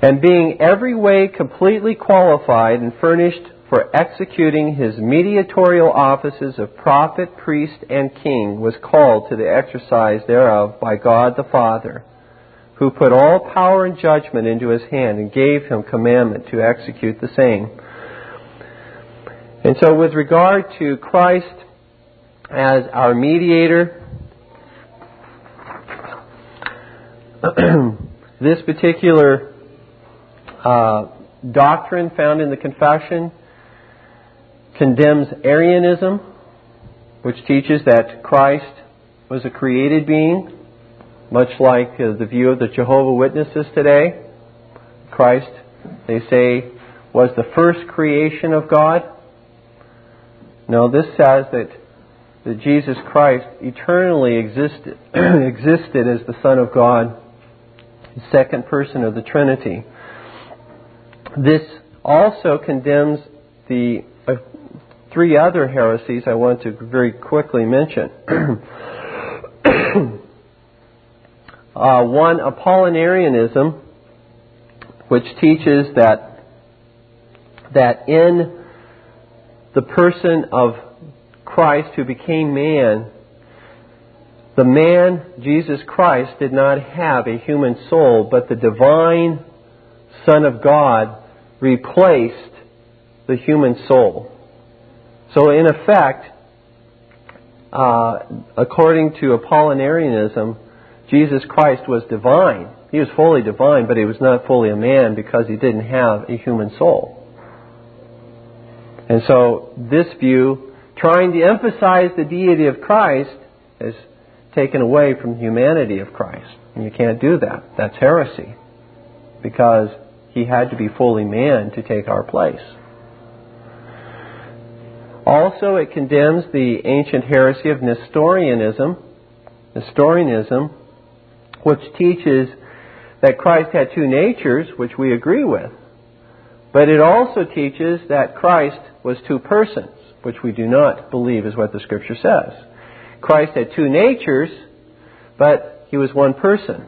and being every way completely qualified and furnished for executing His mediatorial offices of prophet, priest, and king, was called to the exercise thereof by God the Father, who put all power and judgment into His hand and gave Him commandment to execute the same. And so with regard to Christ as our mediator, this particular uh, doctrine found in the confession condemns Arianism, which teaches that Christ was a created being, much like uh, the view of the Jehovah's Witnesses today. Christ, they say, was the first creation of God. No, this says that, that Jesus Christ eternally existed, existed as the Son of God, the second person of the Trinity. This also condemns the uh, three other heresies I want to very quickly mention. uh, one, Apollinarianism, which teaches that that in the person of Christ who became man, the man, Jesus Christ, did not have a human soul, but the divine Son of God replaced the human soul. So in effect, uh, according to Apollinarianism, Jesus Christ was divine. He was fully divine, but He was not fully a man because He didn't have a human soul. And so this view, trying to emphasize the deity of Christ, is taken away from the humanity of Christ. And you can't do that. That's heresy, because He had to be fully man to take our place. Also, it condemns the ancient heresy of Nestorianism, Nestorianism, which teaches that Christ had two natures, which we agree with. But it also teaches that Christ was two persons, which we do not believe is what the Scripture says. Christ had two natures, but He was one person.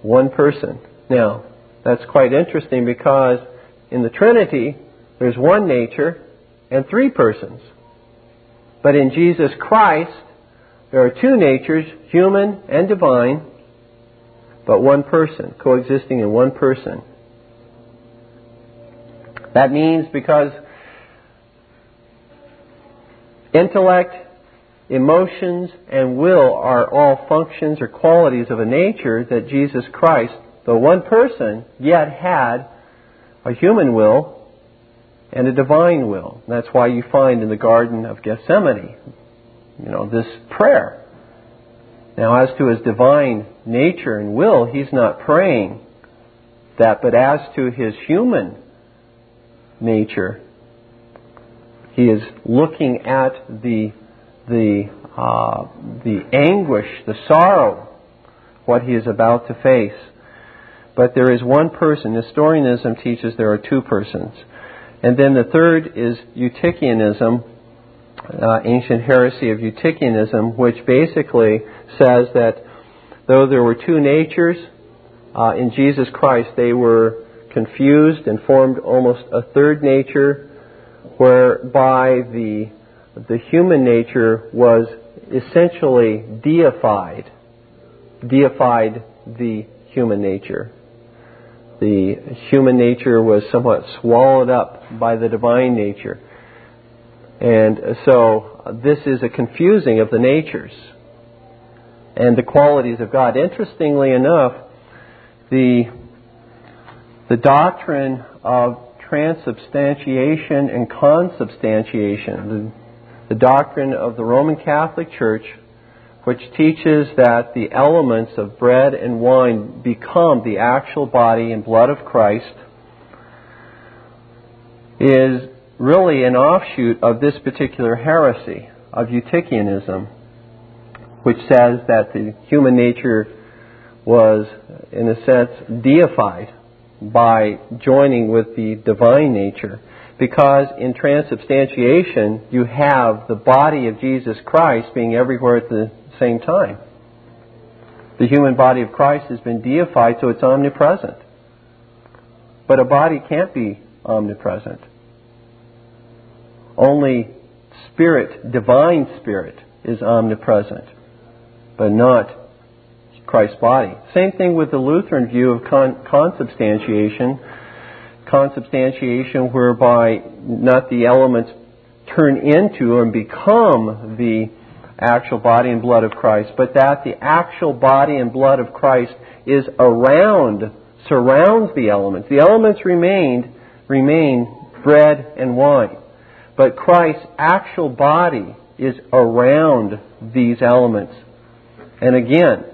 One person. Now, that's quite interesting, because in the Trinity, there's one nature and three persons. But in Jesus Christ, there are two natures, human and divine, but one person, coexisting in one person. That means because intellect, emotions, and will are all functions or qualities of a nature that Jesus Christ, though one person, yet had a human will and a divine will. And that's why you find in the Garden of Gethsemane, you know, this prayer. Now, as to his divine nature and will, he's not praying that, but as to his human nature, he is looking at the the uh, the anguish, the sorrow, what he is about to face. But there is one person. Nestorianism teaches there are two persons. And then the third is Eutychianism, uh, ancient heresy of Eutychianism, which basically says that though there were two natures, uh, in Jesus Christ they were confused and formed almost a third nature, whereby the the human nature was essentially deified, deified the human nature. The human nature was somewhat swallowed up by the divine nature. And so this is a confusing of the natures and the qualities of God. Interestingly enough, the the doctrine of transubstantiation and consubstantiation, the, the doctrine of the Roman Catholic Church, which teaches that the elements of bread and wine become the actual body and blood of Christ, is really an offshoot of this particular heresy of Eutychianism, which says that the human nature was, in a sense, deified by joining with the divine nature. Because in transubstantiation, you have the body of Jesus Christ being everywhere at the same time. The human body of Christ has been deified, so it's omnipresent. But a body can't be omnipresent. Only spirit, divine spirit, is omnipresent, but not Christ's body. Same thing with the Lutheran view of con- consubstantiation, consubstantiation whereby not the elements turn into and become the actual body and blood of Christ, but that the actual body and blood of Christ is around, surrounds the elements. The elements remained, remain bread and wine, but Christ's actual body is around these elements. And again,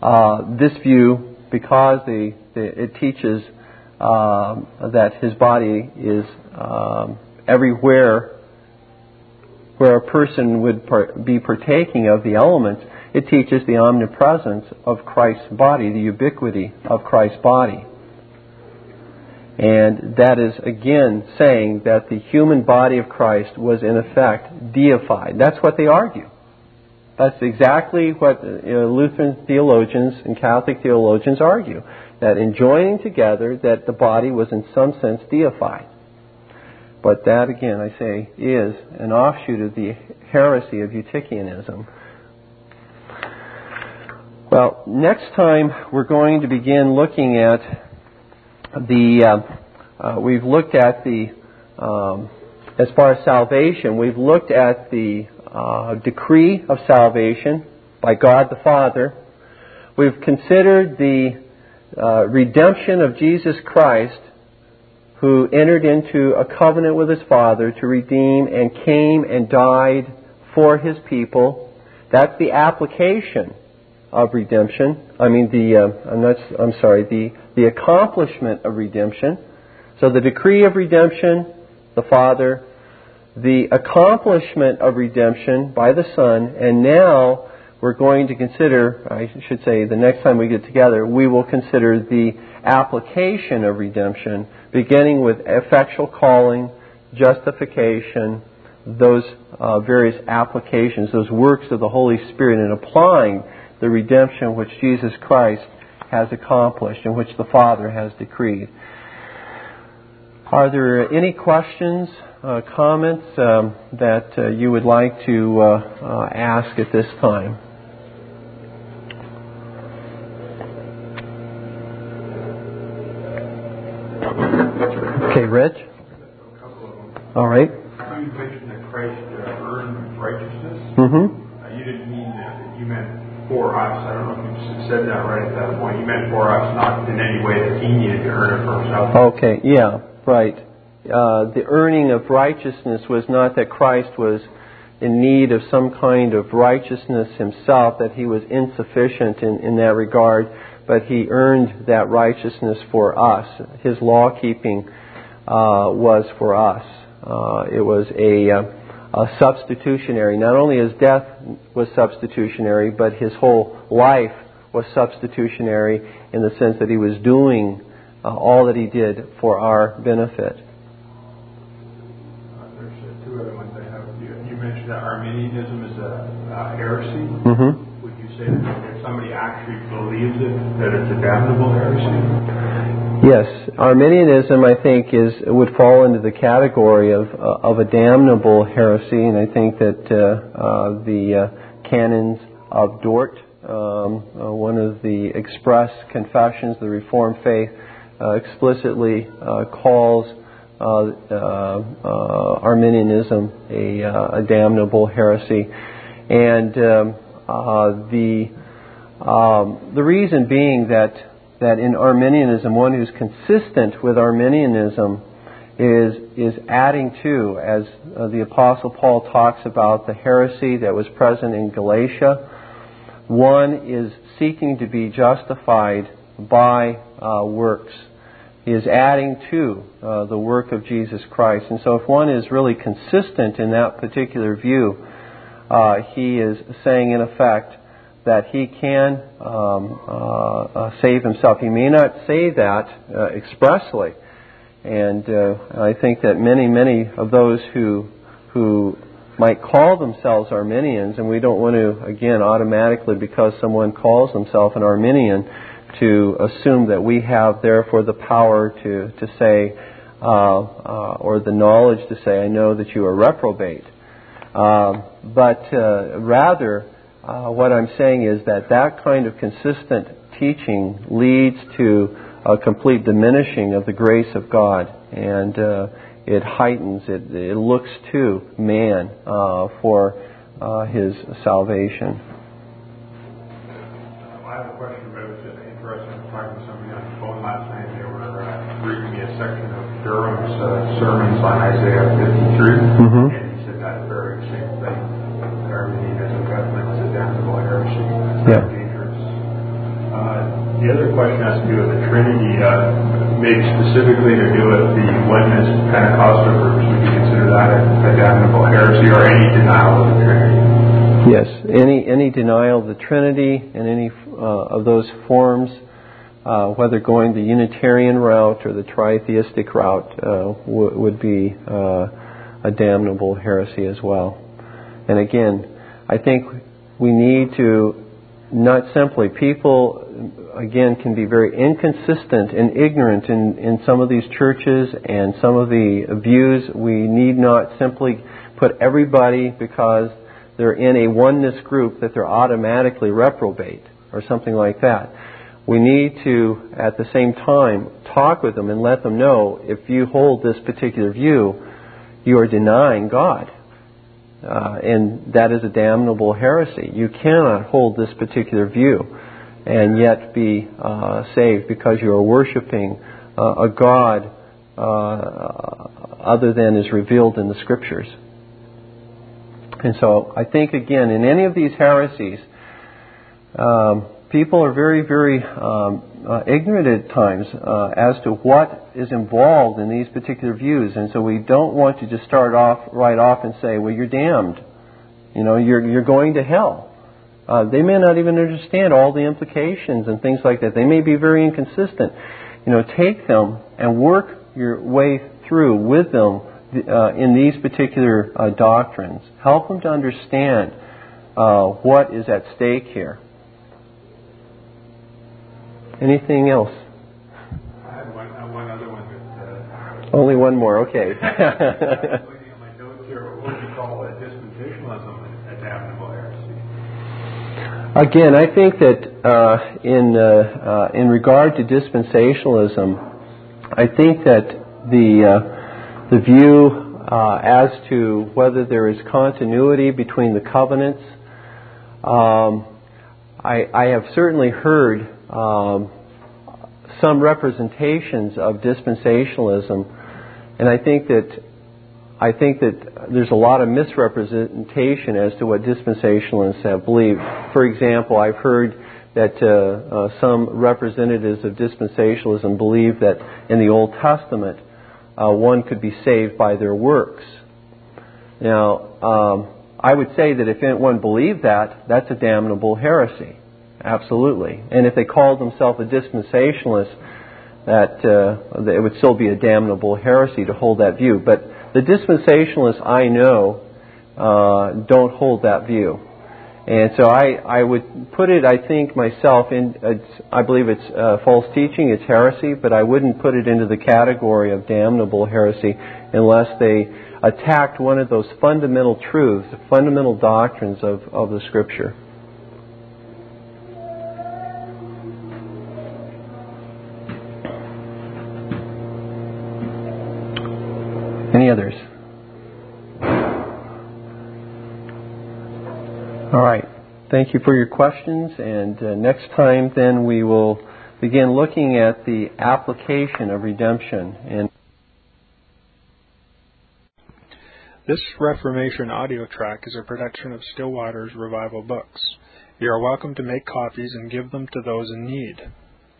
uh, this view, because the, the, it teaches uh, that his body is um, everywhere where a person would be partaking of the elements, it teaches the omnipresence of Christ's body, the ubiquity of Christ's body. And that is, again, saying that the human body of Christ was, in effect, deified. That's what they argue. That's exactly what Lutheran theologians and Catholic theologians argue, that in joining together, that the body was, in some sense, deified. But that, again, I say, is an offshoot of the heresy of Eutychianism. Well, next time we're going to begin looking at the, uh, uh, we've looked at the, um, as far as salvation, we've looked at the uh, decree of salvation by God the Father. We've considered the uh, redemption of Jesus Christ, who entered into a covenant with his Father to redeem and came and died for his people. That's the application of redemption. I mean, the uh, I'm, not, I'm sorry, the, the accomplishment of redemption. So the decree of redemption, the Father, the accomplishment of redemption by the Son, and now we're going to consider, I should say, the next time we get together, we will consider the application of redemption, beginning with effectual calling, justification, those uh, various applications, those works of the Holy Spirit, and applying the redemption which Jesus Christ has accomplished and which the Father has decreed. Are there any questions uh, comments um, that uh, you would like to uh, uh, ask at this time? Okay, Rich? A couple of them. All right. You mentioned that Christ uh, earned righteousness. Mm-hmm. Uh, you didn't mean that. You meant for us. I don't know if you said that right at that point. You meant for us, not in any way that he needed to earn it for himself. Okay, yeah, right. Uh, the earning of righteousness was not that Christ was in need of some kind of righteousness himself, that he was insufficient in, in that regard, but he earned that righteousness for us. His law-keeping uh, was for us. Uh, it was a, uh, a substitutionary. Not only his death was substitutionary, but his whole life was substitutionary in the sense that he was doing uh, all that he did for our benefit. Arminianism is a, a heresy. Mm-hmm. Would you say that if somebody actually believes it, that it's a damnable heresy? Yes, Arminianism, I think, is would fall into the category of uh, of a damnable heresy, and I think that uh, uh, the uh, canons of Dort, um, uh, one of the express confessions of the Reformed faith, uh, explicitly uh, calls. Uh, uh, uh, Arminianism, a, uh, a damnable heresy, and um, uh, the um, the reason being that that in Arminianism, one who's consistent with Arminianism is is adding to, as uh, the Apostle Paul talks about, the heresy that was present in Galatia. One is seeking to be justified by uh, works. He is adding to uh, the work of Jesus Christ. And so if one is really consistent in that particular view, uh, he is saying, in effect, that he can um, uh, uh, save himself. He may not say that uh, expressly. And uh, I think that many, many of those who who might call themselves Arminians, and we don't want to, again, automatically, because someone calls himself an Arminian, to assume that we have, therefore, the power to, to say, uh, uh, or the knowledge to say, I know that you are reprobate. Uh, but uh, rather, uh, what I'm saying is that that kind of consistent teaching leads to a complete diminishing of the grace of God, and uh, it heightens, it, it looks to man uh, for uh, his salvation. I have a question. Section of Durham's uh, sermons on Isaiah fifty-three, mm-hmm. and he said that very same thing, that Arminianism is a damnable heresy. It's yeah. dangerous. Uh, the other question has to do with the Trinity, uh, maybe specifically to do with the oneness Pentecostal groups. Would you consider that a, a damnable heresy, or any denial of the Trinity? Yes, any any denial of the Trinity in any uh, of those forms. Uh, whether going the Unitarian route or the tritheistic route uh, w- would be uh, a damnable heresy as well. And again, I think we need to not simply, people, again, can be very inconsistent and ignorant in, in some of these churches and some of the views. We need not simply put everybody, because they're in a oneness group, that they're automatically reprobate or something like that. We need to, at the same time, talk with them and let them know, if you hold this particular view, you are denying God. Uh, and that is a damnable heresy. You cannot hold this particular view and yet be uh, saved, because you are worshiping uh, a God uh, other than is revealed in the Scriptures. And so I think, again, in any of these heresies, um, people are very, very um, uh, ignorant at times uh, as to what is involved in these particular views. And so we don't want to just start off right off and say, well, you're damned. You know, you're you're going to hell. Uh, they may not even understand all the implications and things like that. They may be very inconsistent. You know, take them and work your way through with them uh, in these particular uh, doctrines. Help them to understand uh, what is at stake here. Anything else? I have one, one other one. That, uh, Only one more, okay. there what you call a dispensationalism adaptable heresy? Again, I think that uh, in uh, uh, in regard to dispensationalism, I think that the uh, the view uh, as to whether there is continuity between the covenants, um, I, I have certainly heard um, some representations of dispensationalism, and I think that I think that there's a lot of misrepresentation as to what dispensationalists have believed. For example, I've heard that uh, uh, some representatives of dispensationalism believe that in the Old Testament, uh, one could be saved by their works. Now, um, I would say that if anyone believed that, that's a damnable heresy. Absolutely. And if they called themselves a dispensationalist, that uh, it would still be a damnable heresy to hold that view. But the dispensationalists I know uh, don't hold that view. And so I, I would put it, I think, myself, in. It's, I believe it's uh, false teaching, it's heresy, but I wouldn't put it into the category of damnable heresy unless they attacked one of those fundamental truths, the fundamental doctrines of, of the Scripture. Any others? All right. Thank you for your questions. And uh, next time, then, we will begin looking at the application of redemption. And this Reformation audio track is a production of Stillwater's Revival Books. You are welcome to make copies and give them to those in need.